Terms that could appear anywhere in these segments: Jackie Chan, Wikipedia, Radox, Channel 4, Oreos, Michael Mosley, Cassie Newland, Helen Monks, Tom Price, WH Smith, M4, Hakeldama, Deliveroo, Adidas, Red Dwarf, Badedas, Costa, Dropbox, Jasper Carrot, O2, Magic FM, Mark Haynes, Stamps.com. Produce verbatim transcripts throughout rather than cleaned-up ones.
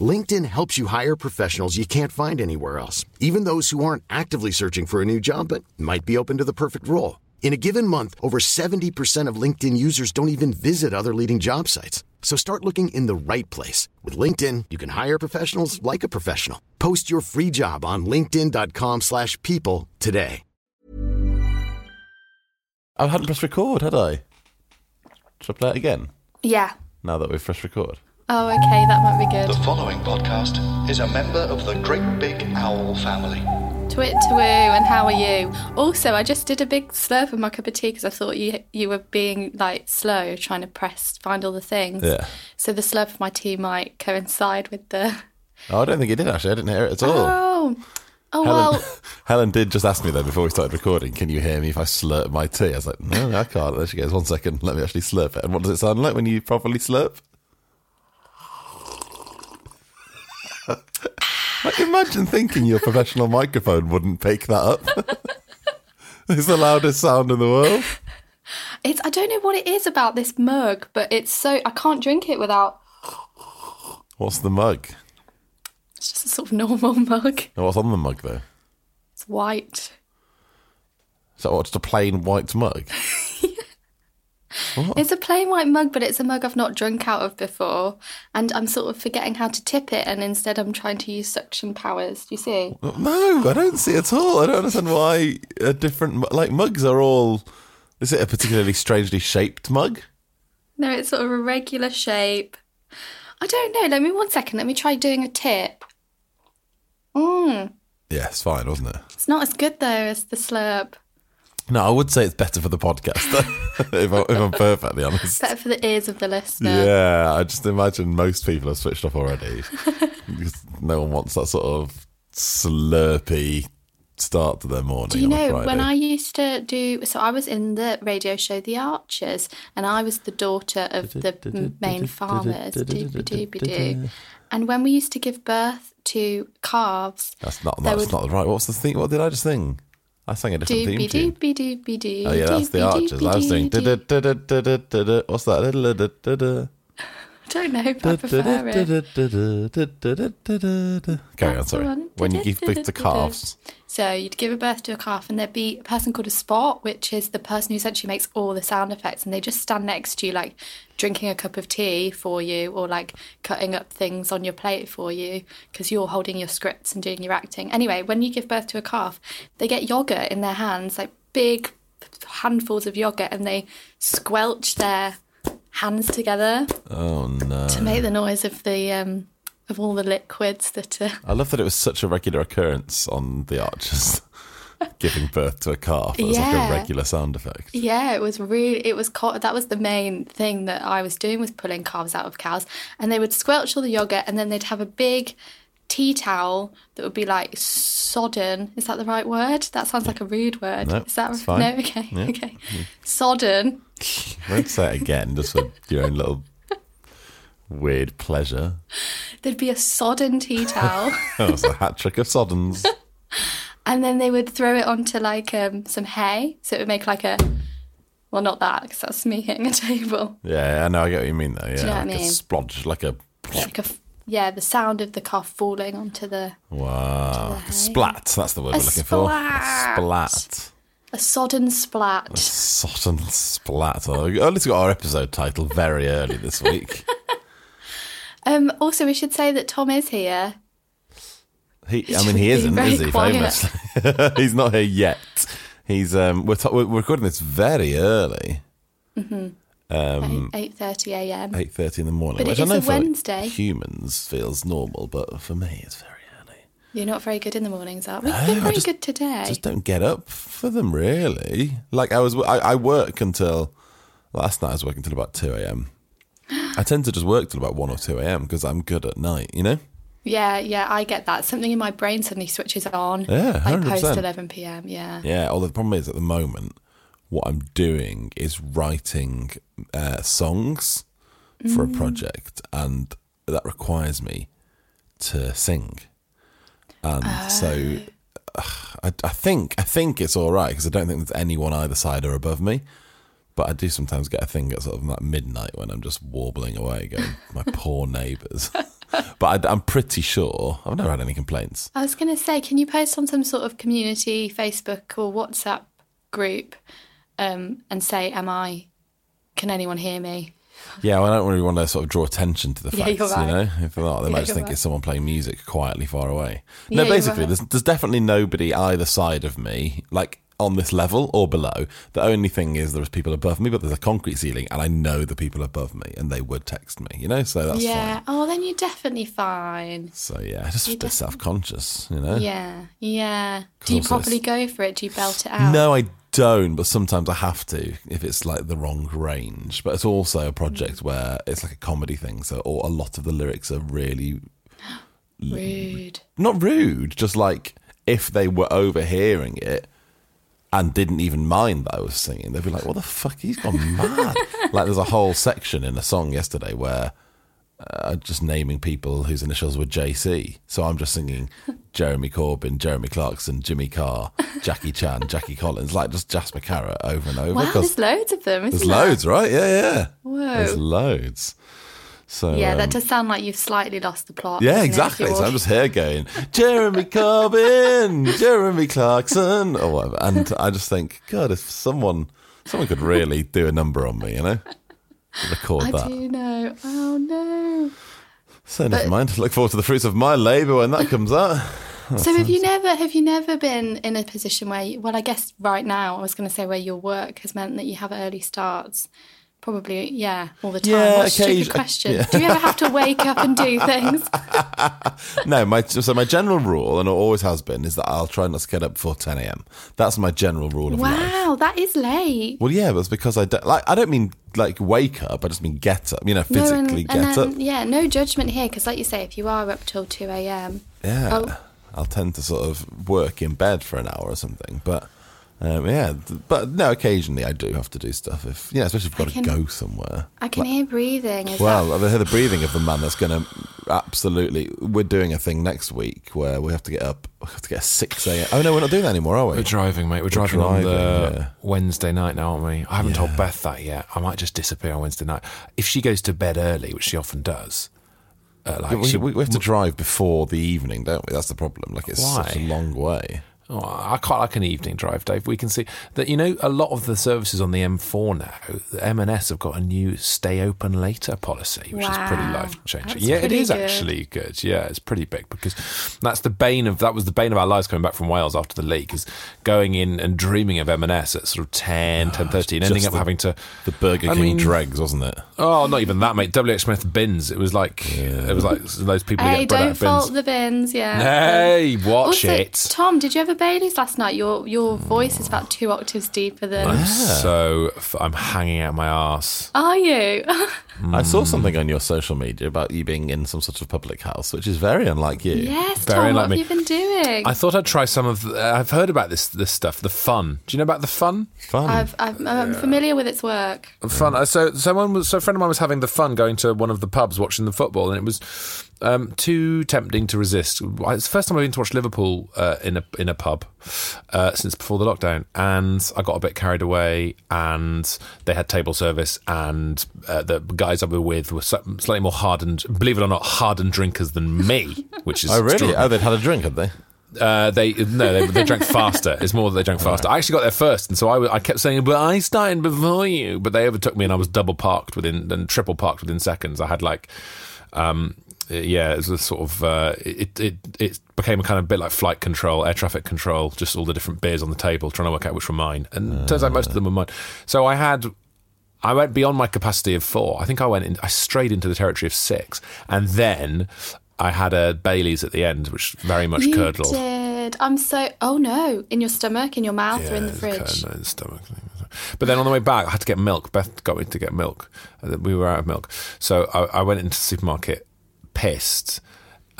LinkedIn helps you hire professionals you can't find anywhere else, even those who aren't actively searching for a new job but might be open to the perfect role. In a given month, over seventy percent of LinkedIn users don't even visit other leading job sites. So start looking in the right place. With LinkedIn, you can hire professionals like a professional. Post your free job on linkedin dot com slash people today. I hadn't pressed record, had I? Should I play it again? Yeah. Now that we've pressed record. Oh, okay, that might be good. The following podcast is a member of the Great Big Owl family. Twit to woo, and how are you? Also, I just did a big slurp of my cup of tea because I thought you you were being like slow, trying to press, find all the things. Yeah. So the slurp of my tea might coincide with the... Oh, I don't think it did, actually. I didn't hear it at all. Oh, oh Helen, well... Helen did just ask me, though, before we started recording, can you hear me if I slurp my tea? I was like, no, I can't. There she goes, one second, let me actually slurp it. And what does it sound like when you properly slurp? Like, imagine thinking your professional microphone wouldn't pick that up. It's the loudest sound in the world. It's I don't know what it is about this mug, but it's so... I can't drink it without... What's the mug? It's just a sort of normal mug. Oh, what's on the mug, though? It's white. So what, just a plain white mug? What? It's a plain white mug, but it's a mug I've not drunk out of before, and I'm sort of forgetting how to tip it, and instead I'm trying to use suction powers. Do you see? No, I don't see at all. I don't understand why a different... Like, mugs are all... Is it a particularly strangely shaped mug? No, it's sort of a regular shape. I don't know. Let me one second. Let me try doing a tip. Mm. Yeah, it's fine, wasn't it? It's not as good, though, as the slurp. No, I would say it's better for the podcast, though, if, I, if I'm perfectly honest. Better for the ears of the listener. Yeah, I just imagine most people have switched off already. No one wants that sort of slurpy start to their morning. Do you know, when I used to do... So I was in the radio show The Archers, and I was the daughter of the main farmers. And when we used to give birth to calves... That's not that's would... not right. What's the thing? What did I just sing? I sang a different theme tune. Oh yeah, that's The Archers. I was doing... What's that? I don't know, but I prefer it. Carry on, sorry. When you give birth to calves. So you'd give a birth to a calf and there'd be a person called a spot, which is the person who essentially makes all the sound effects, and they just stand next to you, like drinking a cup of tea for you or like cutting up things on your plate for you because you're holding your scripts and doing your acting. Anyway, when you give birth to a calf, they get yogurt in their hands, like big handfuls of yogurt, and they squelch their hands together. Oh no! To make the noise of the um, of all the liquids that. Are... I love that it was such a regular occurrence on The Archers, giving birth to a calf. It was yeah. like a regular sound effect. Yeah, it was really. It was that was the main thing that I was doing, was pulling calves out of cows, and they would squelch all the yogurt, and then they'd have a big tea towel that would be like sodden. Is that the right word? That sounds like a rude word. No, is that fine. No? Okay, yeah. okay. Sodden. Won't say it again, just for your own little weird pleasure. There'd be a sodden tea towel. Oh, it's a hat trick of soddens. And then they would throw it onto like um, some hay, so it would make like a... Well, not that, because that's me hitting a table. Yeah, I know, I get what you mean though. Yeah, Do you know like what I mean? A splodge, like a... Like a... Yeah, the sound of the calf falling onto the... Wow. Onto the splat, that's the word a we're looking splat. for. A splat. A sodden splat. A sodden splat. Oh, we only got our episode title very early this week. um, also, we should say that Tom is here. He, he I mean, he isn't, is he, quiet. famously? He's not here yet. He's. Um, we're, to- we're recording this very early. Mm-hmm. Um, eight thirty a.m. eight thirty in the morning. But which it is I know a Wednesday. Like humans feels normal, but for me it's very early. You're not very good in the mornings, are we? No, You're very just, good today. Just don't get up for them, really. Like I was, I, I work until last night. I was working till about two a.m. I tend to just work till about one or two a.m. because I'm good at night, you know. Yeah, yeah, I get that. Something in my brain suddenly switches on. Yeah, one hundred percent. Like post eleven p.m, yeah. Yeah, although the problem is at the moment, what I'm doing is writing uh, songs mm. for a project, and that requires me to sing. And uh. so uh, I, I think I think it's all right, because I don't think there's anyone either side or above me. But I do sometimes get a thing at sort of like midnight when I'm just warbling away going, my poor neighbours. But I, I'm pretty sure I've never had any complaints. I was going to say, can you post on some sort of community Facebook or WhatsApp group um, and say, am I, can anyone hear me? Yeah, well, I don't really want to sort of draw attention to the facts, yeah, right. you know? If not, they yeah, might just think right. it's someone playing music quietly far away. No, yeah, basically, right. there's, there's definitely nobody either side of me, like on this level or below. The only thing is there's people above me, but there's a concrete ceiling, and I know the people above me, and they would text me, you know? So that's yeah. fine. Oh, then you're definitely fine. So, yeah, just you're def- self-conscious, you know? Yeah, yeah. Do you properly it's... go for it? Do you belt it out? No, I don't, but sometimes I have to if it's like the wrong range. But it's also a project where it's like a comedy thing, so or a lot of the lyrics are really rude. Not rude, just like if they were overhearing it and didn't even mind that I was singing, they'd be like, what the fuck, he's gone mad. Like there's a whole section in a song yesterday where uh, just naming people whose initials were J C. So I'm just singing Jeremy Corbyn, Jeremy Clarkson, Jimmy Carr, Jackie Chan, Jackie Collins, like just Jasper Carrot over and over. Wow, there's loads of them, isn't There's there? Loads, right? Yeah, yeah. Whoa. There's loads. So, yeah, um, that does sound like you've slightly lost the plot. Yeah, exactly. So I'm just here going, Jeremy Corbyn, Jeremy Clarkson, or whatever. And I just think, God, if someone someone could really do a number on me, you know? Record I that. I do know. Oh, no. So but, never mind. Look forward to the fruits of my labour when that comes out. That so have you never have you never been in a position where, you, well, I guess right now, I was going to say where your work has meant that you have early starts. Probably, yeah, all the time. Yeah, what a stupid question. Yeah. Do you ever have to wake up and do things? No, my so my general rule, and it always has been, is that I'll try not to get up before ten a.m. That's my general rule of wow, life. Wow, that is late. Well, yeah, but it's because I don't, like, I don't mean, like, wake up. I just mean get up, you know, physically no, and, and get then, up. Yeah, no judgment here, because like you say, if you are up till two a.m. Yeah, I'll, I'll tend to sort of work in bed for an hour or something, but... Um, yeah, but no, occasionally I do have to do stuff, if yeah, especially if I've got can, to go somewhere. I can like, hear breathing. Is well, that... I hear the breathing of the man that's going to absolutely... We're doing a thing next week where we have to get up, we have to get a six a.m. Oh, no, we're not doing that anymore, are we? We're driving, mate. We're, we're driving, driving on the yeah. Wednesday night now, aren't we? I haven't yeah. told Beth that yet. I might just disappear on Wednesday night. If she goes to bed early, which she often does... Uh, like we, she, we have to drive before the evening, don't we? That's the problem. Like, it's why? Such a long way. Oh, I quite like an evening drive, Dave. We can see that, you know, a lot of the services on the M four now, the M and S have got a new stay open later policy, which wow. is pretty life-changing. That's yeah, pretty it is good. Actually good. Yeah, it's pretty big because that's the bane of, that was the bane of our lives coming back from Wales after the leak, is going in and dreaming of M and S at sort of ten, ten thirty and ending up the, having to... The Burger King I mean, dregs, wasn't it? Oh, not even that, mate. W H Smith bins. It was like, yeah. it was like those people who hey, get bread out of bins. Hey, don't fault the bins, yeah. Hey, watch also, it. Tom, did you ever Bailey's last night? Your your voice is about two octaves deeper than. I'm yeah. so I'm hanging out my arse. Are you? mm. I saw something on your social media about you being in some sort of public house, which is very unlike you. Yes, very Tom, unlike what me. Have you been doing? I thought I'd try some of. The, I've heard about this this stuff. The fun. Do you know about the fun? Fun. I've, I've, I'm yeah. familiar with its work. Fun. Yeah. So someone was. So a friend of mine was having the fun going to one of the pubs watching the football, and it was. Um, too tempting to resist. It's the first time I've been to watch Liverpool uh, in a in a pub uh, since before the lockdown, and I got a bit carried away. And they had table service, and uh, the guys I was with were slightly more hardened, believe it or not, hardened drinkers than me. Which is oh really? Oh, they'd had a drink, had they? Uh, they no, they, they drank faster. It's more that they drank faster. Right. I actually got there first, and so I, I kept saying, "But I started before you." But they overtook me, and I was double parked within and triple parked within seconds. I had like. Um, Yeah, it was a sort of uh, it it it became a kind of bit like flight control, air traffic control, just all the different beers on the table, trying to work out which were mine. And uh, turns out most of them were mine. So I had, I went beyond my capacity of four. I think I went, in, I strayed into the territory of six, and then I had a Bailey's at the end, which very much you curdled. Did. I'm so oh no, in your stomach, in your mouth, yeah, or in the fridge. Kind of in the stomach. But then on the way back, I had to get milk. Beth got me to get milk. We were out of milk, so I, I went into the supermarket. Pissed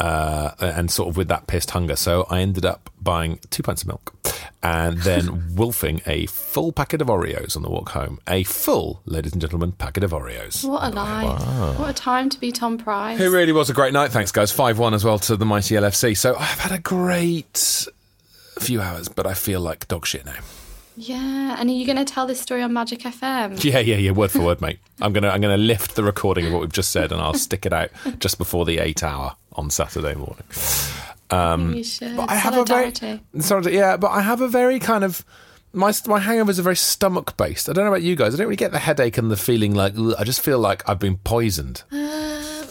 uh, and sort of with that pissed hunger. So I ended up buying two pints of milk and then wolfing a full packet of Oreos on the walk home. A full, ladies and gentlemen, packet of Oreos. What a night. Wow. What a time to be Tom Price. It really was a great night. Thanks, guys. five one as well to the mighty L F C. So I've had a great few hours, but I feel like dog shit now. Yeah, and are you going to tell this story on Magic F M? Yeah, yeah, yeah, word for word, mate. I'm going to I'm going to lift the recording of what we've just said and I'll stick it out just before the eight hour on Saturday morning. Um, you should. But I have a very, sorry, yeah, but I have a very kind of my my hangovers are very stomach based. I don't know about you guys. I don't really get the headache and the feeling like I just feel like I've been poisoned. Um,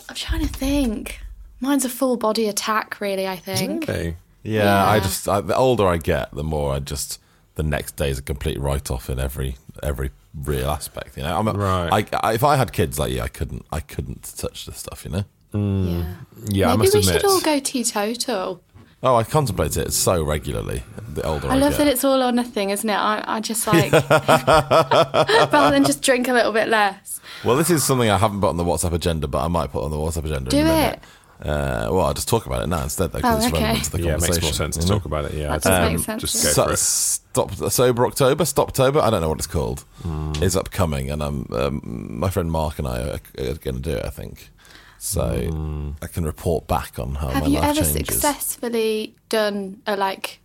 I'm trying to think. Mine's a full body attack, really. I think. Really? Yeah, yeah, I just I, the older I get, the more I just. The next day is a complete write-off in every every real aspect. You know, I'm a, right. I, I, if I had kids like you, I couldn't I couldn't touch this stuff. You know. Mm. Yeah. Yeah. Maybe I must we admit. should all go teetotal. Oh, I contemplate it so regularly. The older I, I love get. that it's all or nothing, isn't it? I, I just like rather than just drink a little bit less. Well, this is something I haven't put on the WhatsApp agenda, but I might put on the WhatsApp agenda. Do in a minute. it. Uh, well, I'll just talk about it now instead, though, because oh, it's okay. relevant to the yeah, conversation. Yeah, it makes more sense to talk about it. Yeah, that um, makes sense. Just go so, for it. Stop, sober October, Stoptober. I don't know what it's called. Mm. It's upcoming, and um, um, my friend Mark and I are, are going to do it. I think so. Mm. I can report back on how Have my life changes. Have you ever successfully done a like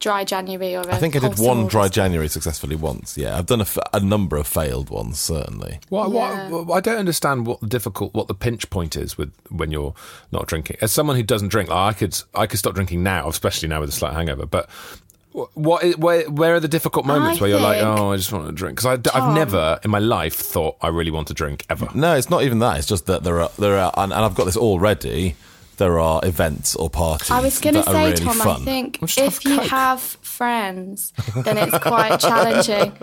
dry January or? A I think I did one dry January successfully once. Yeah, I've done a, f- a number of failed ones certainly. Well, yeah. well, I don't understand what the difficult, what the pinch point is with when you're not drinking. As someone who doesn't drink, like, I could I could stop drinking now, especially now with a slight hangover, but. What is, where, where are the difficult moments I where you're like, oh, I just want to drink? Because I've never in my life thought I really want to drink ever. No, it's not even that. It's just that there are, there are and, and I've got this already, there are events or parties I was going to say, really Tom, fun. I think if you coke. have friends, then it's quite challenging.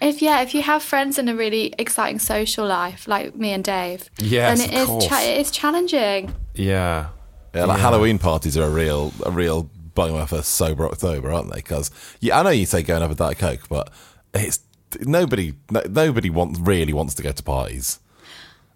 If, yeah, if you have friends in a really exciting social life, like me and Dave, yes, then it is, cha- it is challenging. Yeah. Yeah, like yeah. Halloween parties are a real, a real... blowing my first sober October, aren't they? Because yeah, I know you say go and have a Diet Coke, but it's nobody. No, nobody wants really wants to go to parties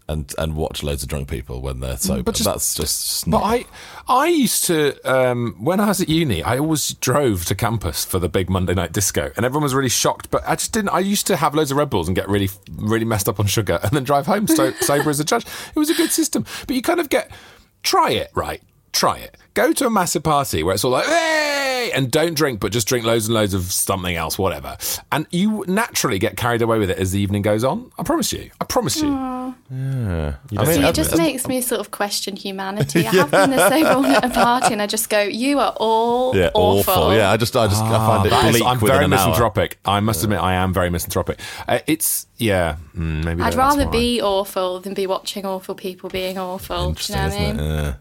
and and watch loads of drunk people when they're sober. But just, that's just. But not... I I used to um, when I was at uni, I always drove to campus for the big Monday night disco, and everyone was really shocked. But I just didn't. I used to have loads of Red Bulls and get really really messed up on sugar, and then drive home so, sober as a judge. It was a good system, but you kind of get try it right. Try it. Go to a massive party where it's all like, hey, and don't drink, but just drink loads and loads of something else, whatever. And you naturally get carried away with it as the evening goes on. I promise you. I promise you. Aww. Yeah. You I mean, so it just it. makes me sort of question humanity. yeah. I have been this over at a party and I just go, you are all yeah, awful. awful. Yeah, I just, I just, oh, I find it bleak is, I'm very misanthropic. Hour. I must yeah. admit, I am very misanthropic. Uh, it's, yeah, maybe I'd rather be I... awful than be watching awful people being awful. Do you know what I mean? Yeah.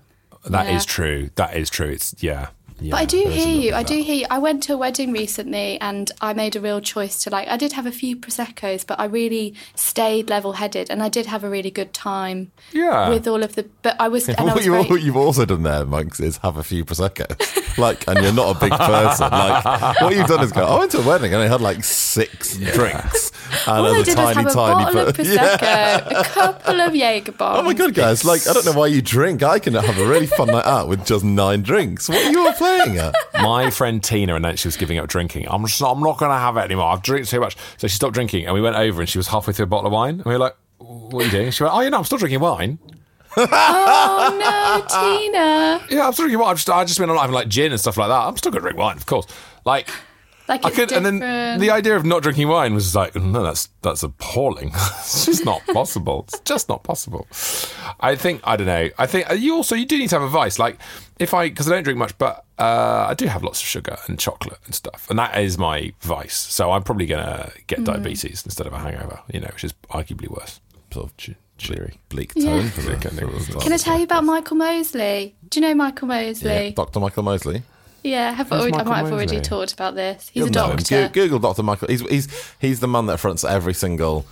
That yeah. is true. That is true. It's yeah. yeah. But I do hear you. I do hear you. I went to a wedding recently and I made a real choice to like, I did have a few Proseccos, but I really stayed level headed and I did have a really good time. Yeah. With all of the, but I was. And what, I was you, very, what you've also done there, monks, is have a few Proseccos. Like, and you're not a big person. Like, what you've done is go, I went to a wedding and I had like six yeah. drinks. And all I did tiny, was have a bottle per- of Prosecco, yeah. a couple of Jaeger bombs. Oh my God, guys, like, I don't know why you drink. I can have a really fun night out with just nine drinks. What are you all playing at? My friend Tina announced she was giving up drinking. I'm just not, I'm not going to have it anymore. I've drank too much. So she stopped drinking and we went over and she was halfway through a bottle of wine. And we were like, what are you doing? She went, oh, you know, I'm still drinking wine. Oh no, Tina. Yeah, I'm still drinking wine. I've just, I just been on having like gin and stuff like that. I'm still going to drink wine, of course. Like... Like I could, and then the idea of not drinking wine was like, no, that's that's appalling. It's just not possible. It's just not possible. I think I don't know. I think you also you do need to have a vice. Like if I because I don't drink much, but uh, I do have lots of sugar and chocolate and stuff, and that is my vice. So I'm probably gonna get mm. diabetes instead of a hangover. You know, which is arguably worse. Sort of ch- cheery, bleak tone. Yeah. Can I tell you about Michael Mosley? Do you know Michael Mosley? Yeah, Doctor Michael Mosley. Yeah, have already, I might have already talked about this. He's You'll a doctor. Google Doctor Michael. He's he's he's the man that fronts every single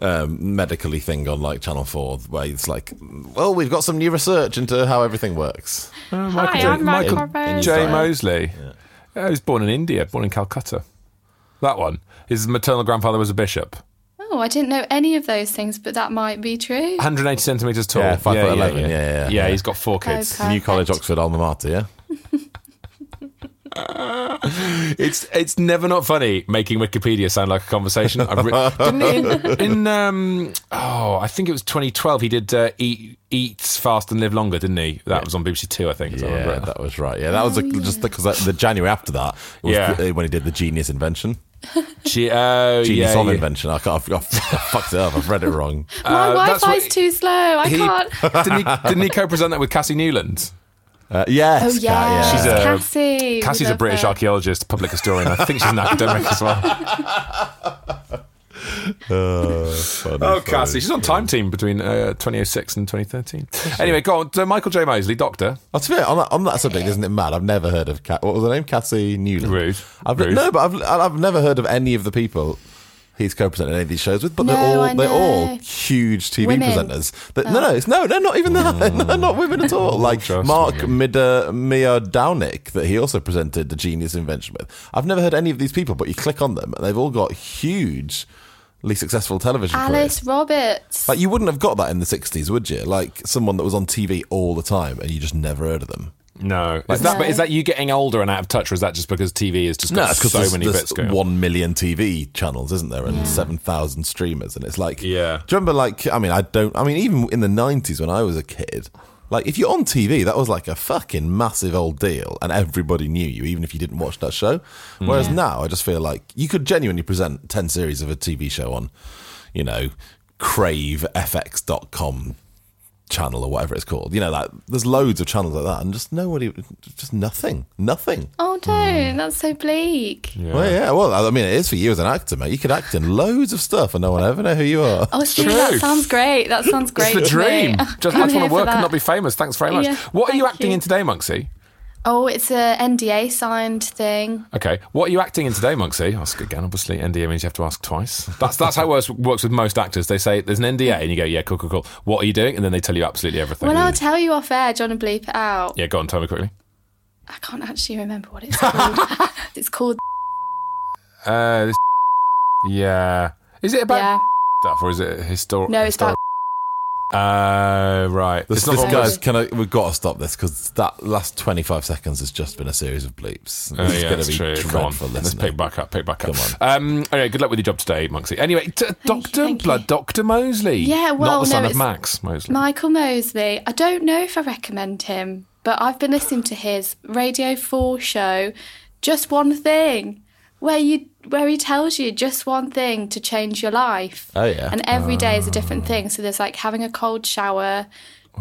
um, medically thing on like Channel Four, where it's like, well, we've got some new research into how everything works. Oh, Michael Hi, J. I'm Michael, Michael J. Mosley. Yeah. Yeah, he was born in India, born in Calcutta. That one. His maternal grandfather was a bishop. Oh, I didn't know any of those things, but that might be true. one hundred eighty centimetres tall. Yeah, five foot yeah, eleven. Yeah yeah, yeah, yeah, yeah. He's got four kids. Oh, New College, Oxford, alma mater, yeah? Uh, it's it's never not funny making Wikipedia sound like a conversation. I've re- didn't in, in um oh I think it was twenty twelve he did uh, eat eats fast and live longer, didn't he? That yeah. was on B B C Two, I think. Yeah, I that was right. Yeah, that oh, was a, yeah. just because the, the January after that was yeah. the, when he did the genius invention. G- oh, genius yeah, of yeah. invention. I can't. I, I, I fucked it up. I've read it wrong. My uh, Wi-Fi's too slow. I he, can't. Didn't he, didn't he co-present that with Cassie Newland? Uh, yes, oh, yes. Kat, yeah. She's a, Cassie. Cassie's a British her. archaeologist, public historian. I think she's an academic as well. uh, funny, oh, funny. Cassie. She's on Time Team between uh, twenty oh six and twenty thirteen. Anyway, go on. So Michael J. Mosley, doctor. That's fair. On that, on that subject, isn't it mad? I've never heard of... Kat, what was her name? Cassie Newland. Rude. I've, Rude. No, but I've, I've never heard of any of the people... he's co-presented any of these shows with, but no, they're all they're all huge T V women. Presenters. But oh. no, no, it's, no, no, not even that. Mm. No, not women at all. Like Trust Mark Mida, Mia Downick, that he also presented the Genius Invention with. I've never heard any of these people, but you click on them, and they've all got hugely successful television. Alice careers. Roberts. Like you wouldn't have got that in the sixties, would you? Like someone that was on T V all the time, and you just never heard of them. No. Like, is that, no. But is that you getting older and out of touch, or is that just because T V is just got no, so there's, many there's bits going on? One million T V channels, isn't there? And yeah. seven thousand streamers. And it's like, yeah. do you remember, like, I mean, I don't, I mean, even in the nineties when I was a kid, like, if you're on T V, that was like a fucking massive old deal and everybody knew you, even if you didn't watch that show. Whereas yeah. now, I just feel like you could genuinely present ten series of a T V show on, you know, crave f x dot com. channel or whatever it's called, you know, like there's loads of channels like that and just nobody, just nothing nothing oh no mm. That's so bleak. yeah. well yeah well I mean, it is for you as an actor, mate. You could act in loads of stuff and no one ever know who you are. Oh, see, that sounds great that sounds great it's the dream. Just I just want to work and not be famous. Thanks very much. Yeah, what are you acting you. in today, Monksy? Oh, it's a N D A signed thing. Okay. What are you acting in today, Monksy? Ask again, obviously. N D A means you have to ask twice. That's that's how it works, works with most actors. They say, there's an N D A, and you go, yeah, cool, cool, cool. What are you doing? And then they tell you absolutely everything. Well, I'll tell you off air. Do you want to bleep it out? Yeah, go on, tell me quickly. I can't actually remember what it's called. It's called... Uh, this... Yeah. Is it about yeah. stuff, or is it historic? No, it's histor- about... Uh, right. This, this guys, can I, we've got to stop this because that last twenty-five seconds has just been a series of bleeps. It's oh, yeah, going to be true. dreadful. Let's pick back up. Pick back up. Come on. Um, anyway, good luck with your job today, Monksy. Anyway, t- Doctor Blood, Doctor Mosley. Yeah, well, not the son no, of Max Mosley. Michael Mosley. I don't know if I recommend him, but I've been listening to his Radio Four show, Just One Thing, where you. where he tells you just one thing to change your life. Oh, yeah. And every day is a different thing. So there's like having a cold shower,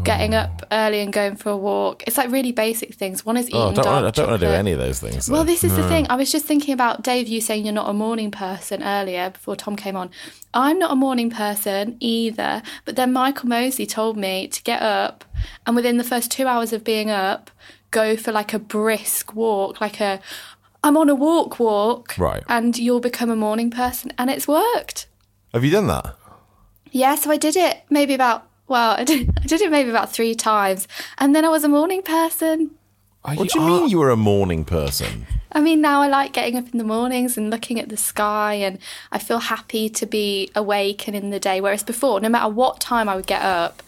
getting up early and going for a walk. It's like really basic things. One is eating oh, dark chocolate. I don't want to do any of those things. Though. Well, this is no. the thing. I was just thinking about, Dave, you saying you're not a morning person earlier before Tom came on. I'm not a morning person either. But then Michael Mosley told me to get up and within the first two hours of being up, go for like a brisk walk, like a... I'm on a walk walk, right? And you'll become a morning person, and it's worked. Have you done that? Yeah, so I did it maybe about, well, I did, I did it maybe about three times, and then I was a morning person. Are what you, do you mean are, you were a morning person? I mean, now I like getting up in the mornings and looking at the sky, and I feel happy to be awake and in the day, whereas before, no matter what time I would get up,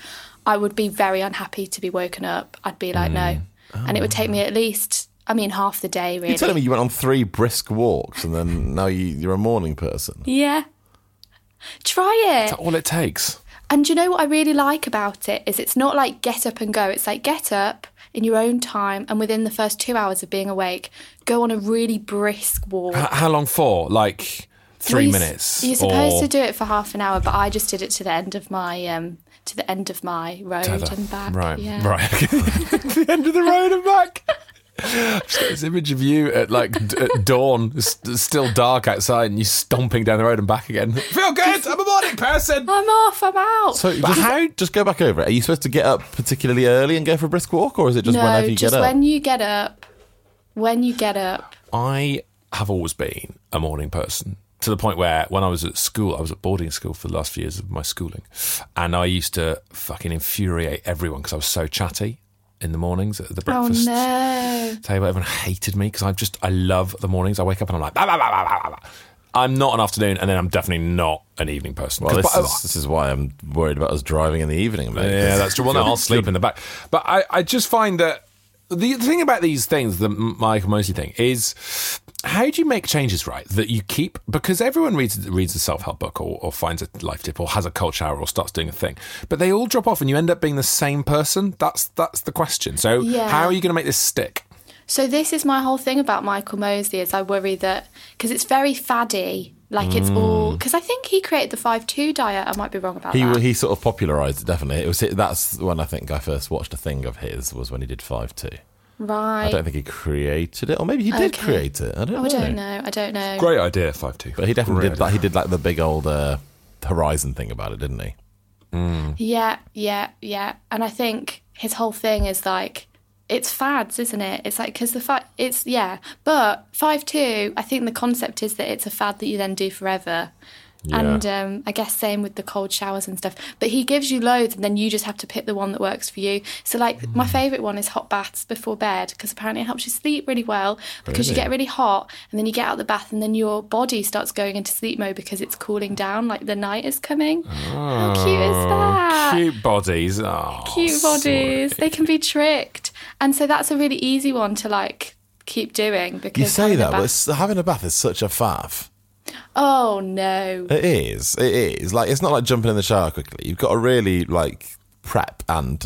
I would be very unhappy to be woken up. I'd be like, mm. no. Oh. And it would take me at least... I mean, half the day, really. You're telling me you went on three brisk walks and then now you, you're a morning person? Yeah. Try it. Is that all it takes? And you know what I really like about it is it's not like get up and go. It's like get up in your own time and within the first two hours of being awake, go on a really brisk walk. H- how long for? Like three well, you're, minutes? You're supposed or... to do it for half an hour, but I just did it to the end of my... Um, to the end of my road Tether. and back. Right, yeah. right. The end of the road and back. I've just got this image of you at like d- at dawn, it's still dark outside, and you stomping down the road and back again. Feel good. I'm a morning person. I'm off. I'm out. So just, how? Just go back over it. Are you supposed to get up particularly early and go for a brisk walk, or is it just no, whenever you get up? No, just when you get up. When you get up. I have always been a morning person. To the point where when I was at school, I was at boarding school for the last few years of my schooling, and I used to fucking infuriate everyone because I was so chatty in the mornings at the breakfast oh, no. table. Everyone hated me because I just, I love the mornings. I wake up and I'm like, bah, bah, bah, bah, bah, bah. I'm not an afternoon, and then I'm definitely not an evening person. Well, this, but, is, this is why I'm worried about us driving in the evening, mate. Yeah, that's true. Well, no, I'll sleep in the back. But I, I just find that the, the thing about these things, the Michael Mosley thing, is how do you make changes, right, that you keep? Because everyone reads reads a self-help book or, or finds a life tip or has a cold shower or starts doing a thing. But they all drop off and you end up being the same person. That's, that's the question. So yeah. How are you going to make this stick? So this is my whole thing about Michael Mosley, is I worry that, because it's very faddy, like it's mm. all, because I think he created the five two diet, I might be wrong about he, that. He sort of popularised it, definitely. It was That's when I think I first watched a thing of his, was when he did five two. Right. I don't think he created it, or maybe he did okay. create it, I don't oh, know. I don't know, I don't know. Great idea, five two. But he definitely Great did idea. Like, he did like the big old uh, Horizon thing about it, didn't he? Mm. Yeah, yeah, yeah. And I think his whole thing is like, it's fads, isn't it? It's like, because the fad, it's, yeah. But five two, I think the concept is that it's a fad that you then do forever. Yeah. And um, I guess same with the cold showers and stuff. But he gives you loads and then you just have to pick the one that works for you. So like mm. my favourite one is hot baths before bed, because apparently it helps you sleep really well, because really? you get really hot and then you get out of the bath and then your body starts going into sleep mode because it's cooling down, like the night is coming. Oh, how cute is that? Cute bodies. Oh, cute bodies. Sweet. They can be tricked. And so that's a really easy one to like keep doing, because you say that, but it's, having a bath is such a faff. Oh no, it is. It is like, it's not like jumping in the shower quickly. You've got to really like prep, and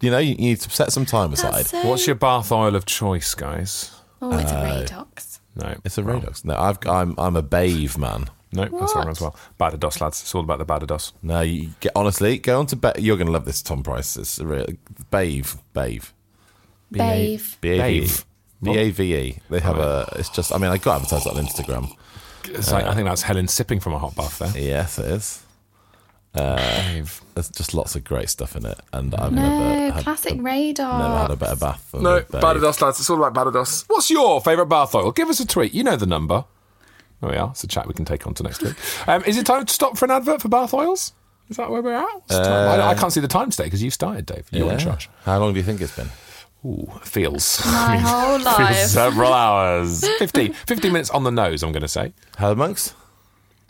you know you, you need to set some time aside. So... What's your bath oil of choice, guys? Oh, it's uh, a Radox. No, it's a Radox. No, I've, I'm I'm a Bave man. No, nope, that's wrong as well. Badedas, lads. It's all about the Badedas. No, you get, honestly, go on to Bave. You're going to love this, Tom Price. It's a real Bave, Bave. Bave. Bave. B A V E. They have oh. a... It's just... I mean, I got advertised that on Instagram. It's like, uh, I think that's Helen sipping from a hot bath there. Yes, it is. Uh, Bave. There's just lots of great stuff in it. And I've no, never... had classic a, radar. Never had a better bath. Than no, Badedas, lads. It's all about Badedas. What's your favourite bath oil? Give us a tweet. You know the number. There we are. It's a chat we can take on to next week. Um, is it time to stop for an advert for bath oils? Is that where we're at? Uh, I, I can't see the time today because you've started, Dave. You're yeah. in charge. How long do you think it's been? Ooh, feels. My I mean, whole life. Feels several hours. fifteen, fifteen minutes on the nose, I'm going to say. How monks?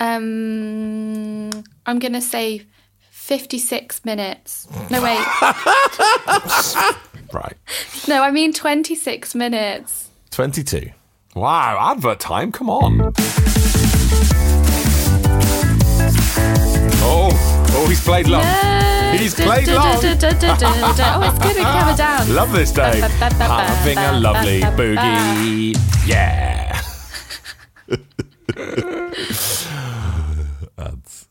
Um, I'm going to say fifty-six minutes. No, wait. Right. No, I mean twenty-six minutes. twenty-two. Wow, advert time. Come on. Oh. Oh, he's played long. No. He's played long. Oh, it's good. It comes down. Love this day. Having a lovely boogie. Yeah. That's...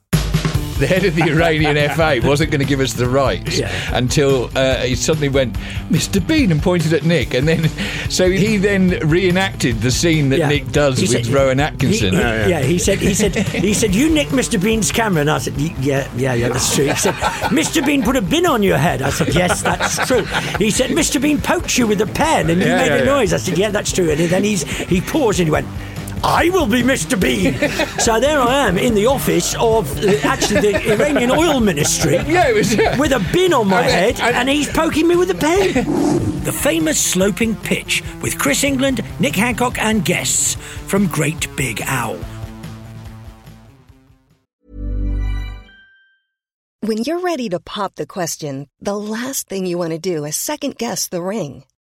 The head of the Iranian F A wasn't going to give us the rights yeah. until uh, he suddenly went, Mister Bean, and pointed at Nick. And then, so he then reenacted the scene that yeah. Nick does he with said, Rowan Atkinson. He, he, yeah, yeah. yeah, he said, he said, he said, you nicked Mister Bean's camera. And I said, yeah, yeah, yeah, that's true. He said, Mister Bean put a bin on your head. I said, yes, that's true. He said, Mister Bean poked you with a pen and you yeah, made yeah, a noise. Yeah. I said, yeah, that's true. And then he's, he paused and he went, I will be Mister Bean. So there I am in the office of uh, actually the Iranian oil ministry yeah, it was, yeah. with a bin on my I mean, head I... and he's poking me with a pen. The famous sloping pitch with Chris England, Nick Hancock and guests from Great Big Owl. When you're ready to pop the question, the last thing you want to do is second guess the ring.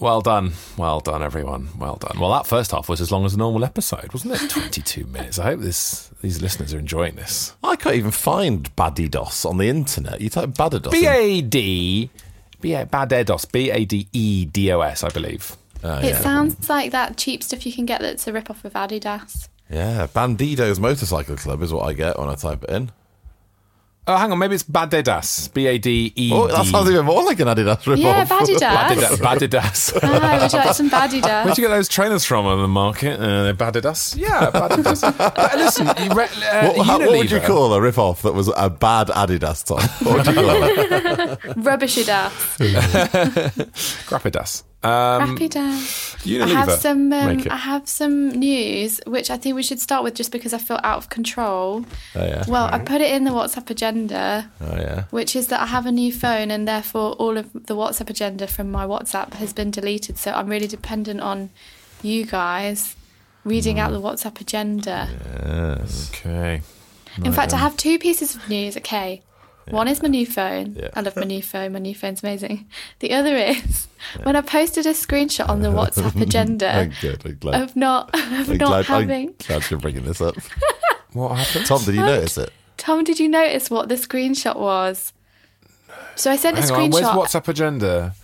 Well done. Well done, everyone. Well done. Well, that first half was as long as a normal episode, wasn't it? twenty-two minutes. I hope this these listeners are enjoying this. I can't even find Badedas on the internet. You type Badedas. B A D. B A Badedas. B A D E D O S, I believe. Oh, it yeah. sounds like that cheap stuff you can get that's a rip-off of Adidas. Yeah, Bandidos Motorcycle Club is what I get when I type it in. Oh, hang on, maybe it's Badedas. B A D E D. Oh, that sounds even more like an Adidas rip-off. Yeah, Badedas. Badedas. Ah, would you like some Badedas? Where'd you get those trainers from on the market? Uh, Badedas? Yeah, Badedas. uh, listen, you re- uh, what, how, what would you call a rip-off that was a bad Adidas top? What would you call it? Rubbishidas. Grappidas. Um, Unilever. I have some. Um, I have some news, which I think we should start with, just because I feel out of control. Oh, yeah. Well, right. I put it in the WhatsApp agenda. Oh yeah. Which is that I have a new phone, and therefore all of the WhatsApp agenda from my WhatsApp has been deleted. So I'm really dependent on you guys reading mm. out the WhatsApp agenda. Yes. Okay. In right fact, on. I have two pieces of news. Okay. Yeah. One is my new phone. Yeah. I love my new phone. My new phone's amazing. The other is yeah. when I posted a screenshot on the WhatsApp agenda I'm good, I'm glad. of not, of I'm not glad, having... I'm glad you're bringing this up. What happened? Tom, did you what? notice it? Tom, did you notice what the screenshot was? So I sent Hang a screenshot. On, where's WhatsApp agenda?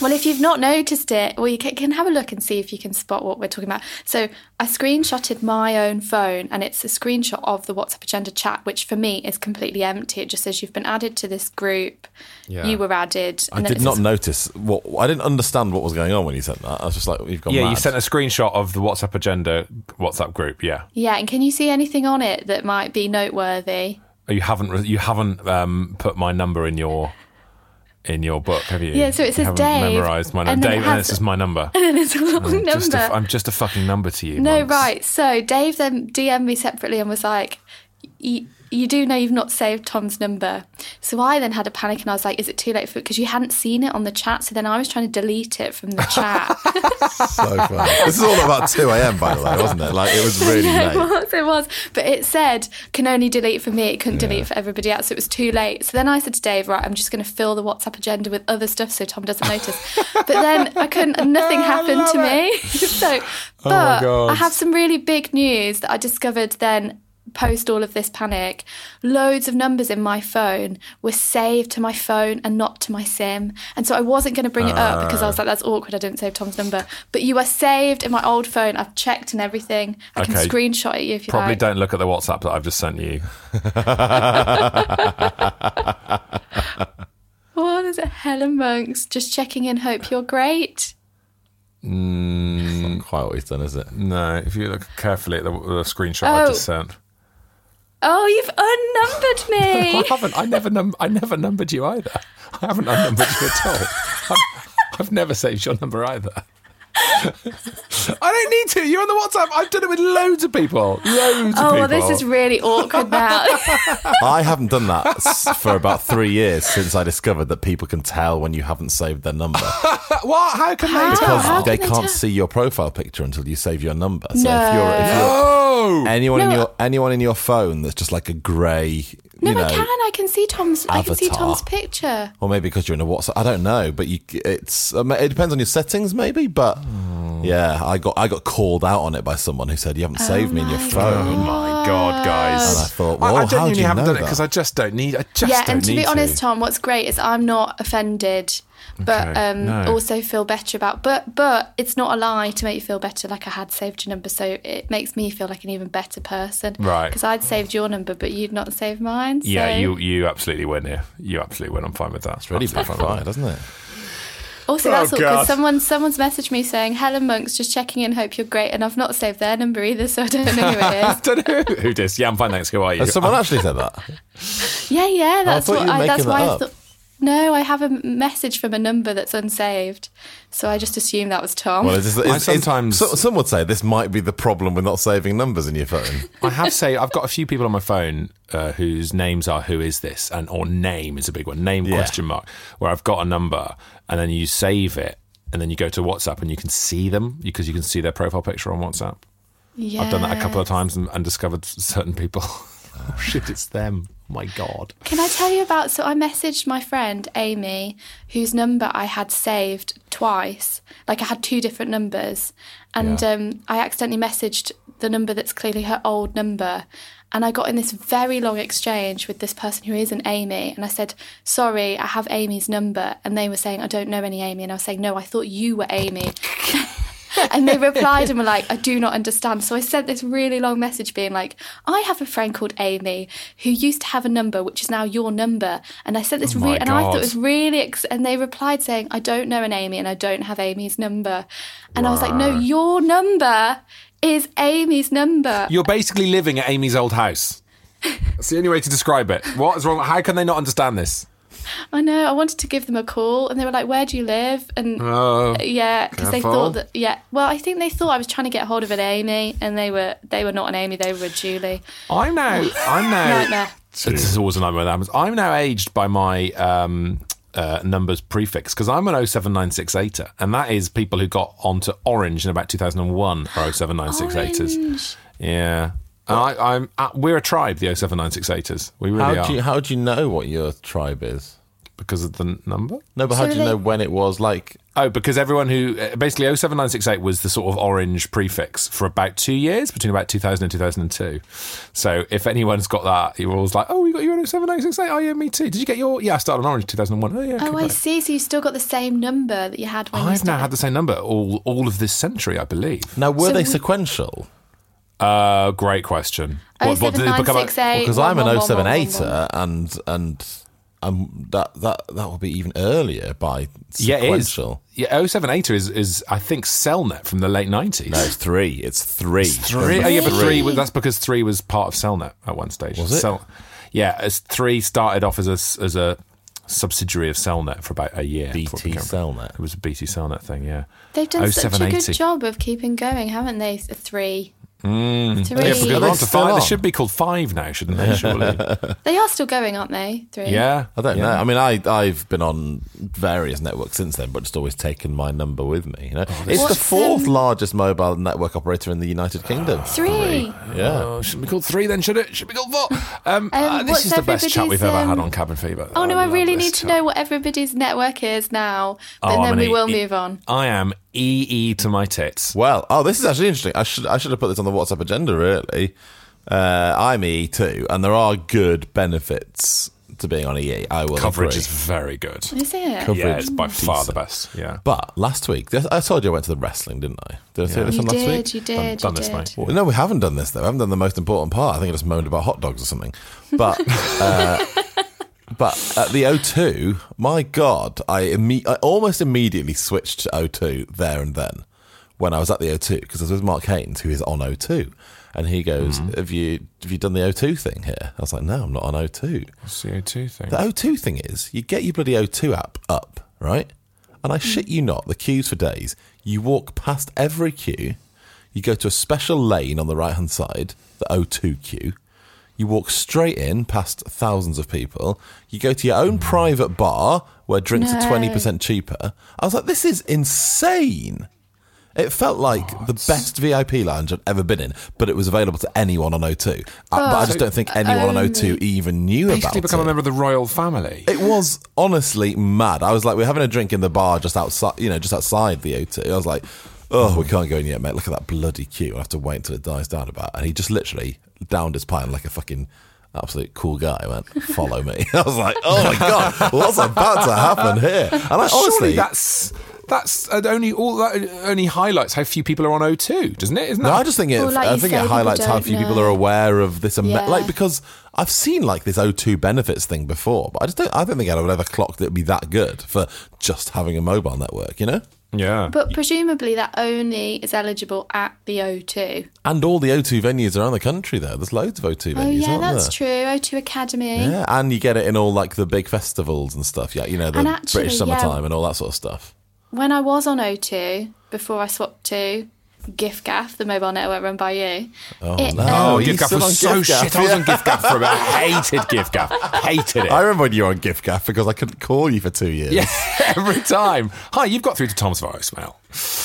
Well, if you've not noticed it, well, you can, can have a look and see if you can spot what we're talking about. So I screenshotted my own phone, and it's a screenshot of the WhatsApp agenda chat, which for me is completely empty. It just says you've been added to this group, yeah. you were added. And I did not says, notice. What I didn't understand what was going on when you sent that. I was just like, you've gone Yeah, mad. You sent a screenshot of the WhatsApp agenda WhatsApp group, yeah. Yeah, and can you see anything on it that might be noteworthy? You haven't, you haven't um, put my number in your... in your book, have you? Yeah, so it says Dave. Memorised my name. Dave, and this is my number. And then it's a long I'm number. Just a, I'm just a fucking number to you. No, once. Right. So Dave then D M'd me separately and was like, you do know you've not saved Tom's number. So I then had a panic and I was like, is it too late for it? Because you hadn't seen it on the chat. So then I was trying to delete it from the chat. So funny. This is all about two a.m, by the way, wasn't it? Like, it was really yeah, late. It was, it was. But it said, can only delete for me. It couldn't yeah. delete for everybody else. So it was too late. So then I said to Dave, right, I'm just going to fill the WhatsApp agenda with other stuff so Tom doesn't notice. But then I couldn't, nothing happened to it. me. So, but oh I have some really big news that I discovered then post all of this panic. Loads of numbers in my phone were saved to my phone and not to my SIM, and so I wasn't going to bring uh, it up because I was like, that's awkward, I didn't save Tom's number, but you are saved in my old phone. I've checked and everything. I okay. can screenshot at you if you probably like. Don't look at the WhatsApp that I've just sent you. What is it? Helen Monks, just checking in, hope you're great. Mm, that's not quite what he's done, is it? No, if you look carefully at the, the screenshot oh. I just sent. Oh, you've unnumbered me. No, I haven't. I never, num- I never numbered you either. I haven't unnumbered you at all. I've, I've never saved your number either. I don't need to. You're on the WhatsApp. I've done it with loads of people. Loads oh, of people. Oh, well, this is really awkward now. I haven't done that for about three years since I discovered that people can tell when you haven't saved their number. What? How can they because tell? Because they, they can't tell? See your profile picture until you save your number. So no. if you're... If you're Anyone no, in your anyone in your phone that's just like a grey. No, you know, I can. I can see Tom's. Avatar. I can see Tom's picture. Or maybe because you're in a WhatsApp. I don't know, but you. It's. It depends on your settings, maybe. But oh. yeah, I got I got called out on it by someone who said you haven't oh saved me in your phone. God. Oh my god, guys! And I thought, well, I, I how do you haven't done that? It because I just don't need. I just yeah, don't and to need be honest, to. Tom, what's great is I'm not offended. But okay, um, no. also feel better about. But but it's not a lie to make you feel better. Like, I had saved your number, so it makes me feel like an even better person. Right. Because I'd saved your number, but you'd not saved mine. So. Yeah, you you absolutely win here. You absolutely win. I'm fine with that. It's really bad, right, doesn't it? Also, that's oh, all because someone, someone's messaged me saying, Helen Monks, just checking in, hope you're great. And I've not saved their number either, so I don't know who it is. I don't know who it is. Yeah, I'm fine, thanks. Who are you? Has someone actually said that? Yeah, yeah. That's oh, I what. I, that's that why up. I thought. No, I have a message from a number that's unsaved, so I just assumed that was Tom. Well, it's, it's, sometimes it's, some would say this might be the problem with not saving numbers in your phone. I have say I've got a few people on my phone uh, whose names are who is this, and or name is a big one, name yeah. question mark, where I've got a number and then you save it and then you go to WhatsApp and you can see them because you can see their profile picture on WhatsApp. Yes. I've done that a couple of times and, and discovered certain people. Oh shit, it's them. Oh my God. Can I tell you about, so I messaged my friend Amy, whose number I had saved twice. Like I had two different numbers. And yeah. um, I accidentally messaged the number that's clearly her old number. And I got in this very long exchange with this person who isn't Amy. And I said, sorry, I have Amy's number. And they were saying, I don't know any Amy. And I was saying, no, I thought you were Amy. And they replied and were like, I do not understand. So I sent this really long message being like, I have a friend called Amy who used to have a number, which is now your number. And I sent this, oh re- and I thought it was really, ex- and they replied saying, I don't know an Amy and I don't have Amy's number. And wow. I was like, no, your number is Amy's number. You're basically living at Amy's old house. That's the only way to describe it. What is wrong? How can they not understand this? I know. I wanted to give them a call, and they were like, "Where do you live?" And oh, yeah, because they thought that. Yeah, well, I think they thought I was trying to get hold of an Amy, and they were they were not an Amy. They were a Julie. I'm now. I'm now. Nightmare. This is always a nightmare that happens. I'm now aged by my um, uh, numbers prefix because I'm an oh seven nine six eighter, and that is people who got onto Orange in about two thousand one are oh seven nine six eighters. Yeah. And I, I'm, uh, we're a tribe, the oh seven nine six eighters. We really how do you, are. How do you know what your tribe is? Because of the n- number? No, but so how do you they... know when it was? Like, oh, because everyone who... Basically, oh seven nine six eight was the sort of Orange prefix for about two years, between about two thousand and two thousand two. So if anyone's got that, you're always like, oh, you got your oh seven nine six eight? Oh, yeah, me too. Did you get your... Yeah, I started on Orange in two thousand one. Oh, yeah. Okay, oh, I see. So you've still got the same number that you had when I've you I've now had the same number all, all of this century, I believe. Now, were so they we... sequential? Uh, great question. oh seven nine six eight. Because I'm an oh seven eighter, and and and that that that will be even earlier by sequential. Yeah, it is. Yeah, oh seven eighter is is I think CellNet from the late nineties. No, it's three. It's three. It's three. Oh yeah, but three. That's because three was part of CellNet at one stage. Was it? So, yeah, it's three started off as a as a subsidiary of CellNet for about a year. B T CellNet. It was a B T CellNet thing. Yeah. They've done such a good job of keeping going, haven't they? Three. Mm. Three. Yeah, because they're on to five. On. They should be called five now, shouldn't they? Surely they are still going, aren't they? Three. Yeah, I don't yeah. know. I mean, I I've been on various networks since then, but just always taken my number with me. You know, oh, it's the fourth um, largest mobile network operator in the United Kingdom. Uh, three. three. Yeah, oh, shouldn't be called three then, should it? Should be called four. Um, um, uh, this is the best chat we've um, ever had on Cabin Fever. Oh I no, I really need to know what everybody's network is now, oh, and then I'm we will e- move on. I am E E to my tits. Well, oh, this is actually interesting. I should I should have put this on the WhatsApp agenda, really. Uh, I'm E E too, and there are good benefits to being on E E. I will Coverage agree. Is very good. Is it? Coverage yeah, it's by decent. Far the best. Yeah. But last week, I told you I went to the wrestling, didn't I? Did I yeah. say this you on last did, week? You did, done, you done did. Done this, mate. Well, no, we haven't done this, though. I haven't done the most important part. I think I just moaned about hot dogs or something. But... uh, But at the O two, my God, I, imme- I almost immediately switched to O two there and then when I was at the O two, because I was with Mark Haynes, who is on O two, and he goes, mm-hmm. have you have you done the O two thing here? I was like, no, I'm not on O two. What's the O two thing? The O two thing is, you get your bloody O two app up, right? And I shit you not, the queues for days, you walk past every queue, you go to a special lane on the right-hand side, the O two queue, you walk straight in past thousands of people. You go to your own private bar where drinks no. are twenty percent cheaper. I was like, this is insane. It felt like oh, the best V I P lounge I've ever been in, but it was available to anyone on O two. Oh, but I just don't think anyone um, on O two even knew about it. Basically become a member of the royal family. It was honestly mad. I was like, we're having a drink in the bar just outside, you know, just outside the O two. I was like, oh, we can't go in yet, mate. Look at that bloody queue. I have to wait until it dies down about. And he just literally downed his pint like a fucking absolute cool guy. He went, follow me. I was like, oh my God, what's about to happen here? And I honestly... that's... That's only all that only highlights how few people are on O two, doesn't it? Isn't no, that? I just think it. Well, like I think it highlights how few know. people are aware of this. Ama- yeah. Like because I've seen like this O two benefits thing before, but I just don't. I don't think I'd ever clocked it would be that good for just having a mobile network. You know? Yeah. But presumably that only is eligible at the O two. And all the O two venues around the country, though. There's loads of O two venues. Oh yeah, aren't that's there? True. O two Academy. Yeah, and you get it in all like the big festivals and stuff. Yeah, you know the actually, British summertime yeah. and all that sort of stuff. When I was on O two, before I swapped to Giffgaff, the mobile network run by you. Oh, it, no. Um, oh Giffgaff was so Giffgaff. shit. I was on Giffgaff for a bit. I hated Giffgaff. Hated it. I remember when you were on Giffgaff because I couldn't call you for two years. Yeah, every time. Hi, you've got through to Tom's voicemail.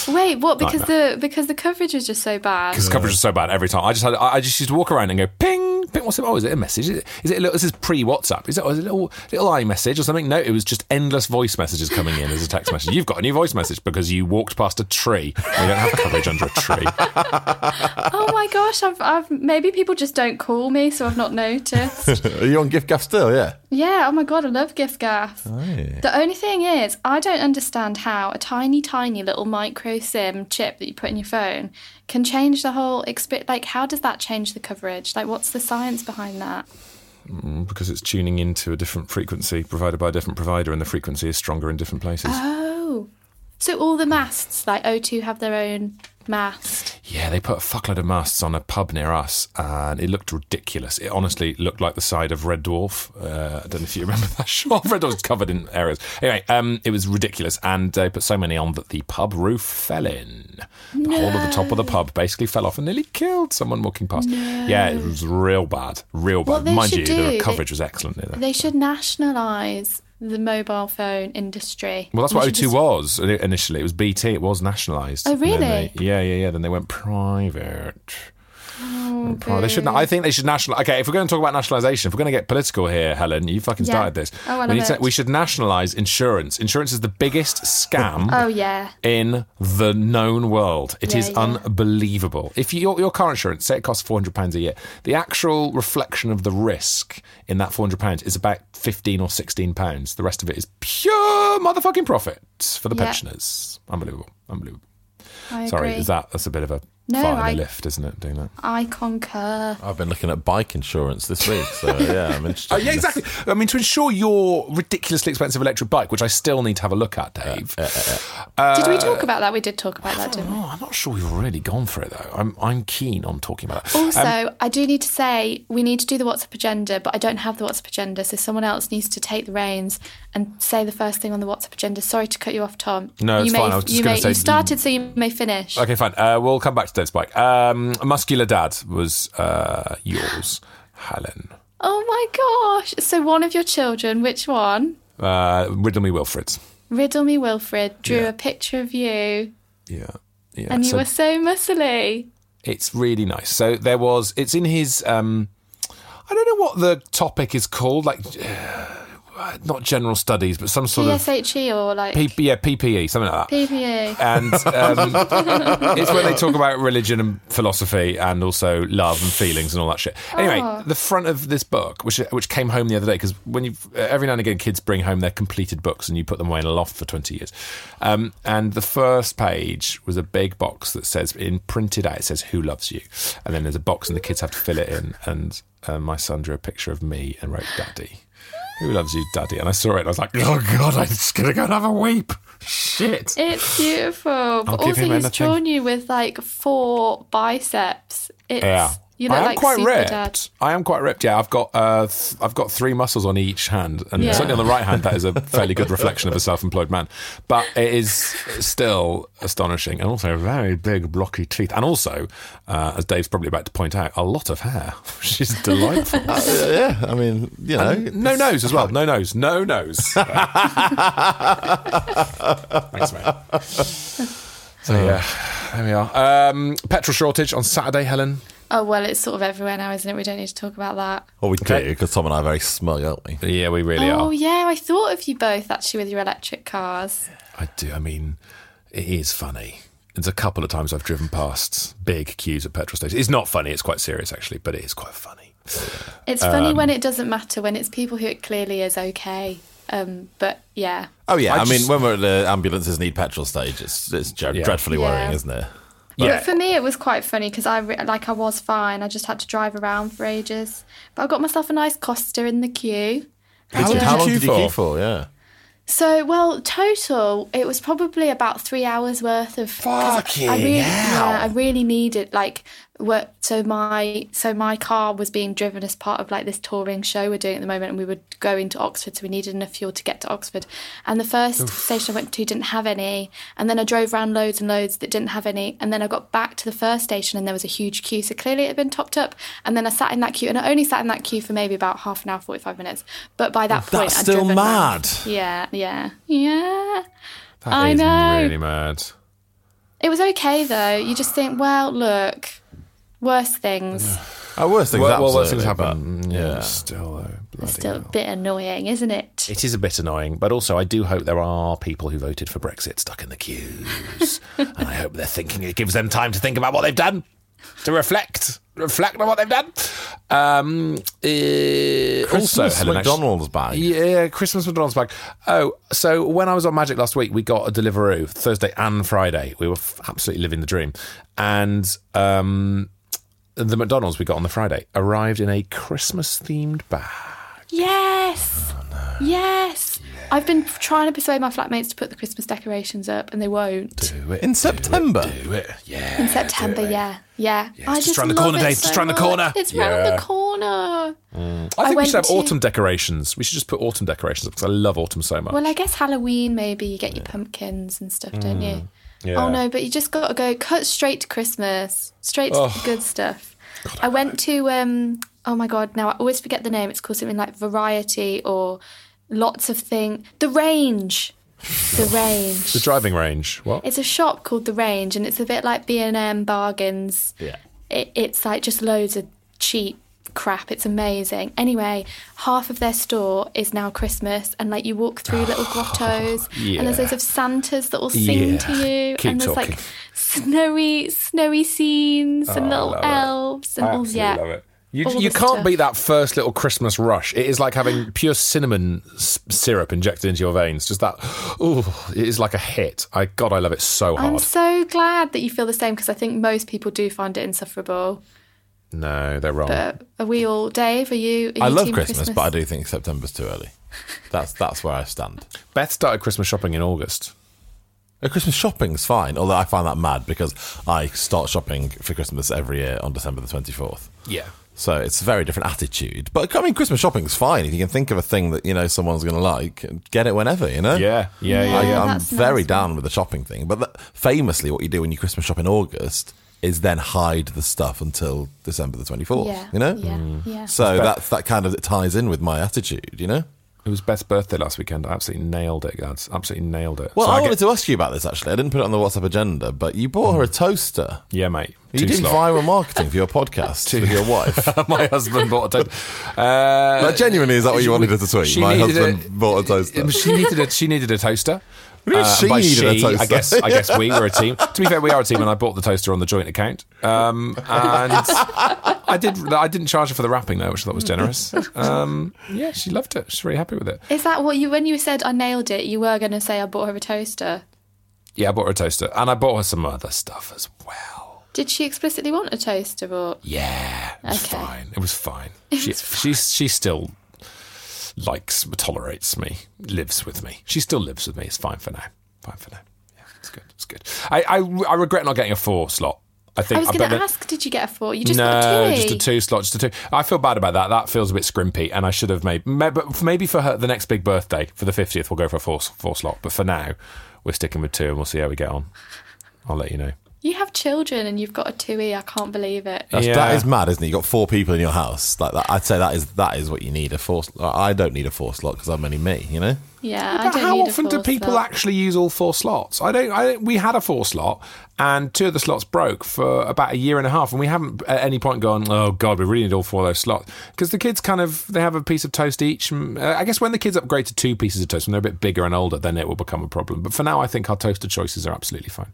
Wait, what? Because Nightmare. the because the coverage was just so bad. Because the coverage was so bad every time. I just had I just used to walk around and go ping, ping. What's it? Oh, is it a message? Is it? Is it a little, this is pre WhatsApp. Is it, oh, is it a little little iMessage or something? No, it was just endless voice messages coming in as a text message. You've got a new voice message because you walked past a tree. You don't have coverage under a tree. Oh my gosh! I've I've maybe people just don't call me, so I've not noticed. Are you on Giffgaff still? Yeah. Yeah. Oh my god, I love Giffgaff. Aye. The only thing is, I don't understand how a tiny, tiny little micro SIM chip that you put in your phone can change the whole experience. Like, how does that change the coverage? Like, what's the science behind that? Mm, because it's tuning into a different frequency provided by a different provider, and the frequency is stronger in different places. Oh, so all the masts, like O two, have their own mast. Yeah, they put a fuckload of masts on a pub near us, and it looked ridiculous. It honestly looked like the side of Red Dwarf. Uh, I don't know if you remember that show. Red Dwarf's covered in areas. Anyway, um, it was ridiculous, and they put so many on that the pub roof fell in. No. The whole of the top of the pub basically fell off and nearly killed someone walking past. No. Yeah, it was real bad, real bad. Mind you, do, the coverage they, was excellent. There. They should nationalise the mobile phone industry. Well, that's what O two just... was initially. It was B T. It was nationalised. Oh, really? They, yeah, yeah, yeah. Then they went private. Oh, pri- they should. I think they should national. Okay, if we're going to talk about nationalisation, if we're going to get political here, Helen, you fucking yeah. started this. Oh, I we, need to, we should nationalise insurance. Insurance is the biggest scam. Oh yeah. In the known world, it yeah, is yeah. unbelievable. If you, your your car insurance, say it costs four hundred pounds a year, the actual reflection of the risk in that four hundred pounds is about fifteen or sixteen pounds. The rest of it is pure motherfucking profit for the yep. pensioners. Unbelievable. Unbelievable. I Sorry, agree. is that that's a bit of a no, fire I, in the lift, isn't it, doing that? I concur. I've been looking at bike insurance this week, so yeah, I'm interested. Oh, yeah, exactly. I mean, to insure your ridiculously expensive electric bike, which I still need to have a look at, Dave. Yeah, yeah, yeah. Uh, did we talk about that? We did talk about that, didn't know. we? I'm not sure we've really gone for it, though. I'm I'm keen on talking about that. Also, um, I do need to say, we need to do the WhatsApp agenda, but I don't have the WhatsApp agenda, so someone else needs to take the reins and say the first thing on the WhatsApp agenda. Sorry to cut you off, Tom. No, you it's may, fine. I was just going to say... You started, so you may finish. Okay, fine. Uh, we'll come back to Dead Spike. Um, Muscular Dad was uh, yours, Helen. Oh, my gosh. So one of your children, which one? Uh, Riddle Me Wilfred. Riddle Me Wilfred drew yeah. a picture of you. Yeah. yeah. And you so, were so muscly. It's really nice. So there was... It's in his... Um, I don't know what the topic is called, like... Uh, not general studies, but some sort P S H E of... or like... P- yeah, P P E, something like that. P P E. And um, it's where they talk about religion and philosophy and also love and feelings and all that shit. Anyway, oh. the front of this book, which which came home the other day, because when you every now and again kids bring home their completed books and you put them away in a loft for twenty years. Um, and the first page was a big box that says, in printed out, it says, "Who loves you?" And then there's a box and the kids have to fill it in. And uh, my son drew a picture of me and wrote, "Daddy. Who loves you, Daddy?" And I saw it and I was like, oh, God, I'm just going to go and have a weep. Shit. It's beautiful. But also, he's drawn you with, like, four biceps. It's, yeah. You know, I am like quite ripped. Dad. I am quite ripped, yeah. I've got uh, th- I've got three muscles on each hand. And yeah. certainly on the right hand, that is a fairly good reflection of a self-employed man. But it is still astonishing. And also, very big, blocky teeth. And also, uh, as Dave's probably about to point out, a lot of hair, which is delightful. uh, yeah, I mean, you know. No nose as well. No nose. No nose. Thanks, mate. So, yeah, there we are. Um, petrol shortage on Saturday, Helen. Oh, well, it's sort of everywhere now, isn't it? We don't need to talk about that. Well, we do, because Tom and I are very smug, aren't we? Yeah, we really oh, are. Oh, yeah, I thought of you both, actually, with your electric cars. I do. I mean, it is funny. There's a couple of times I've driven past big queues at petrol stations. It's not funny. It's quite serious, actually, but it is quite funny. It's um, funny when it doesn't matter, when it's people who it clearly is okay. Um, but, yeah. Oh, yeah. I, I just, mean, when we're at the ambulances need petrol stage, it's, it's yeah. dreadfully yeah. worrying, isn't it? But yeah. for me, it was quite funny because I re- like I was fine. I just had to drive around for ages. But I got myself a nice Costa in the queue. How, did, how long did you queue for? Yeah. So, well, total, it was probably about three hours worth of. Fucking I really, hell! Yeah, I really needed like work. So my so my car was being driven as part of like this touring show we're doing at the moment, and we were going to Oxford, so we needed enough fuel to get to Oxford. And the first Oof. station I went to didn't have any, and then I drove around loads and loads that didn't have any, and then I got back to the first station and there was a huge queue. So clearly it had been topped up. And then I sat in that queue, and I only sat in that queue for maybe about half an hour, forty-five minutes. But by that point, that's I'd still driven mad. Around. Yeah. Yeah, yeah. That I is know. Really mad. It was okay, though. You just think, well, look, worse things. Yeah. Oh, worse things, well, well, worse things happen. Yeah. yeah. Still, though, bloody it's still hell. a bit annoying, isn't it? It is a bit annoying, but also I do hope there are people who voted for Brexit stuck in the queues, and I hope they're thinking it gives them time to think about what they've done, to reflect, reflect on what they've done. Um, uh, Christmas also, McDonald's bag. Yeah, Christmas McDonald's bag. Oh, so when I was on Magic last week, we got a Deliveroo Thursday and Friday. We were absolutely living the dream, and um. The McDonald's we got on the Friday arrived in a Christmas-themed bag. Yes. Oh, no. yes! Yes! I've been trying to persuade my flatmates to put the Christmas decorations up, and they won't. Do it. In do September? It, do it, yeah. In September, yeah. Yeah. yeah. I just, just round the corner, Dave. So just round the corner. It's yeah. round the corner. Mm. I think I we should have to... autumn decorations. We should just put autumn decorations up, because I love autumn so much. Well, I guess Halloween, maybe. You get your pumpkins and stuff, mm. don't you? Yeah. Oh, no, but you just got to go cut straight to Christmas, straight to oh. the good stuff. God, I, I went to, um, oh, my God, now I always forget the name. It's called something like Variety or lots of things. The Range. The Range. The driving range. What? It's a shop called The Range, and it's a bit like B and M bargains. Yeah. It, it's like just loads of cheap crap. It's amazing. Anyway, half of their store is now Christmas, and like you walk through little grottos, yeah. and there's loads of Santas that will sing yeah. to you, Keep and there's talking. like snowy, snowy scenes oh, and little elves, it. and I all yeah. Love it. You, you can't stuff. beat that first little Christmas rush. It is like having pure cinnamon s- syrup injected into your veins. Just that, oh, it is like a hit. I God, I love it so hard. I'm so glad that you feel the same, because I think most people do find it insufferable. No, they're wrong. But are we all, Dave? Are you? Are I you love team Christmas, Christmas, but I do think September's too early. That's that's where I stand. Beth started Christmas shopping in August. Uh, Christmas shopping's fine, although I find that mad because I start shopping for Christmas every year on December the twenty-fourth. Yeah. So it's a very different attitude. But I mean, Christmas shopping's fine. If you can think of a thing that, you know, someone's going to like, get it whenever, you know? Yeah, yeah, yeah. I, yeah. I'm that's very nice. down with the shopping thing. But that, famously, what you do when you Christmas shop in August is then hide the stuff until December the twenty-fourth, yeah, you know? Yeah, mm. yeah. So that's that kind of, it ties in with my attitude, you know? It was Beth's birthday last weekend. I absolutely nailed it, guys. Absolutely nailed it. Well, so I, I wanted get... to ask you about this, actually. I didn't put it on the WhatsApp agenda, but you bought mm. her a toaster. Yeah, mate. You Too did slow. viral marketing for your podcast with your wife. My husband bought a toaster. Uh, but genuinely, is that what you wanted her to tweet? My husband a, bought a toaster. She needed a, she needed a toaster. Uh, she by she, I guess, I guess we were a team. To be fair, we are a team, and I bought the toaster on the joint account. Um, and I did. I didn't charge her for the wrapping, though, which I thought was generous. Um, yeah, she loved it. She's really happy with it. Is that what you? When you said I nailed it, you were going to say I bought her a toaster. Yeah, I bought her a toaster, and I bought her some other stuff as well. Did she explicitly want a toaster? Or yeah, it was okay. fine. It was fine. It she, was fine. She, she still. likes, tolerates me, lives with me. She still lives with me. It's fine for now. Fine for now. Yeah, it's good. It's good. I I, I regret not getting a four slot. I think I was going to ask, did you get a four? You just no, got a two. No, just a two slot, just a two. I feel bad about that. That feels a bit scrimpy, and I should have made... Maybe for her, the next big birthday, for the fiftieth, we'll go for a four, four slot. But for now, we're sticking with two, and we'll see how we get on. I'll let you know. You have children and you've got a two E. I can't believe it. That's, yeah. That is mad, isn't it? You've got four people in your house. Like that, I'd say that is that is what you need. A four. I don't need a four slot because I'm only me, you know? Yeah, but I don't how need often a four do people slot. actually use all four slots? I don't, I don't. We had a four slot and two of the slots broke for about a year and a half, and we haven't at any point gone, oh, God, we really need all four of those slots. Because the kids kind of, they have a piece of toast each. I guess when the kids upgrade to two pieces of toast, when they're a bit bigger and older, then it will become a problem. But for now, I think our toaster choices are absolutely fine.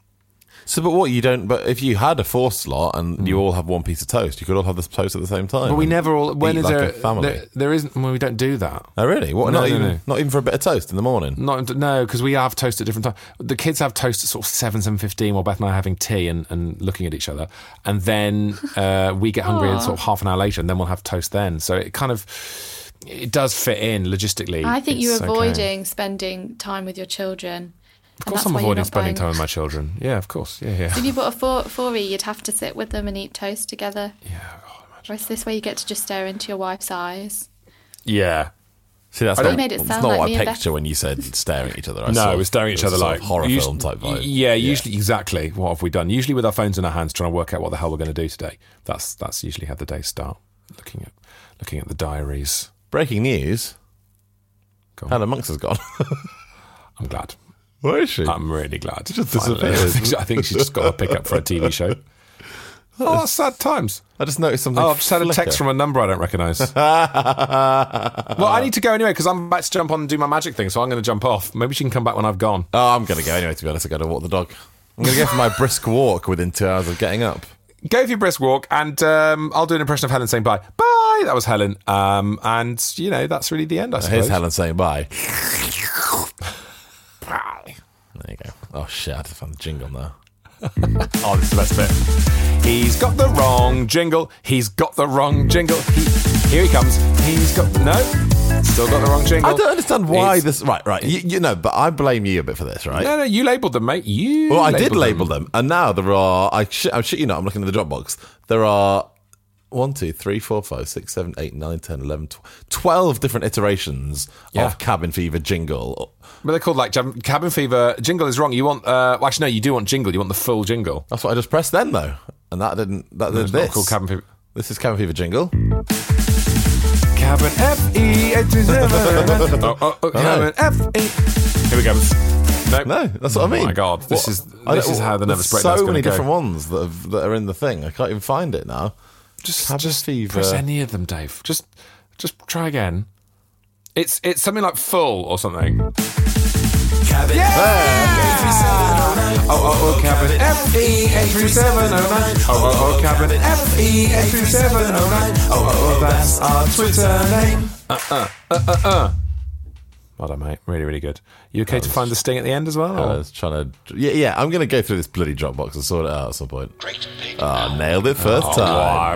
So, but what you don't, but if you had a four slot and mm. you all have one piece of toast, you could all have this toast at the same time. But we never all, when is like there, a family. There, there isn't, well, we don't do that. Oh, really? What? No, not, no, even, no. not even for a bit of toast in the morning? Not, no, because we have toast at different times. The kids have toast at sort of seven, seven fifteen while Beth and I are having tea and, and looking at each other. And then uh, we get hungry and sort of half an hour later, and then we'll have toast then. So it kind of, it does fit in logistically. I think it's you're avoiding okay. spending time with your children. Of course I'm avoiding spending buying... time with my children. Yeah, of course. Yeah, yeah. So if you bought a four E, you'd have to sit with them and eat toast together. Yeah, God, imagine. Or is this where you get to just stare into your wife's eyes? Yeah. See, that's not, made it sound not like what I picture Beth... when you said staring at each other. I no, we're staring at each other like... horror usually, film type vibe. Yeah, usually, yeah. exactly. What have we done? Usually with our phones in our hands, trying to work out what the hell we're going to do today. That's that's usually how the days start, looking at, looking at the diaries. Breaking news. Hannah Monks has gone. I'm glad. Where is she? I'm really glad. She just disappeared. I think she just got a pickup for a T V show. Oh, sad times. I just noticed something. Oh, I've just had a text from a number I don't recognise. Well, I need to go anyway because I'm about to jump on and do my magic thing, so I'm going to jump off. Maybe she can come back when I've gone. Oh, I'm going to go anyway, to be honest. I've got to walk the dog. I'm going to go for my brisk walk within two hours of getting up. Go for your brisk walk, and um, I'll do an impression of Helen saying bye. Bye! That was Helen. Um, and, you know, that's really the end, I suppose. Here's Helen saying bye. Bye. There you go. Oh, shit, I had to find the jingle now. Oh, this is the best bit. He's got the wrong jingle. He's got the wrong jingle. He, here he comes. He's got... No. Still got the wrong jingle. I don't understand why it's, this... Right, right. You, you know, but I blame you a bit for this, right? No, no, you labelled them, mate. You Well, I did them. label them. And now there are... I shit, I shit you not, I'm looking at the Dropbox. There are... one, two, three, four, five, six, seven, eight, nine, ten, eleven, twelve, twelve different iterations yeah. of Cabin Fever jingle. But they're called like Cabin Fever. Jingle is wrong. You want, uh, well, actually, no, you do want jingle. You want the full jingle. That's what I just pressed then, though. And that didn't, that no, did this. Not called Cabin Fever. This is Cabin Fever jingle. Cabin F E. oh, oh, oh, Cabin F E. Here we go. Nope. No, that's what oh I mean. Oh my God, this what? is this is how the Nervous Breakdown is going to go. So many different ones that, have, that are in the thing. I can't even find it now. Just, Cabin just Fever. Press any of them, Dave. Just, just try again. It's it's something like full or something. Cabin. Yeah! Oh, oh, oh, Cabin F E eight three seven oh nine. Oh, oh, oh, Cabin F E eight three seven oh nine. Oh, oh, oh, that's our Twitter name. Uh, uh, uh, uh, uh. Well done, mate. Really, really good. You okay was, to find the sting at the end as well? I was trying to... Yeah, yeah. I'm going to go through this bloody Dropbox and sort it out at some point. Great big oh, nailed it first oh, time. Wow.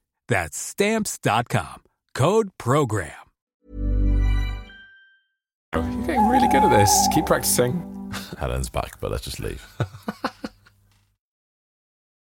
That's Stamps dot com. Code PROGRAM. You're getting really good at this. Keep practicing. Helen's back, but let's just leave.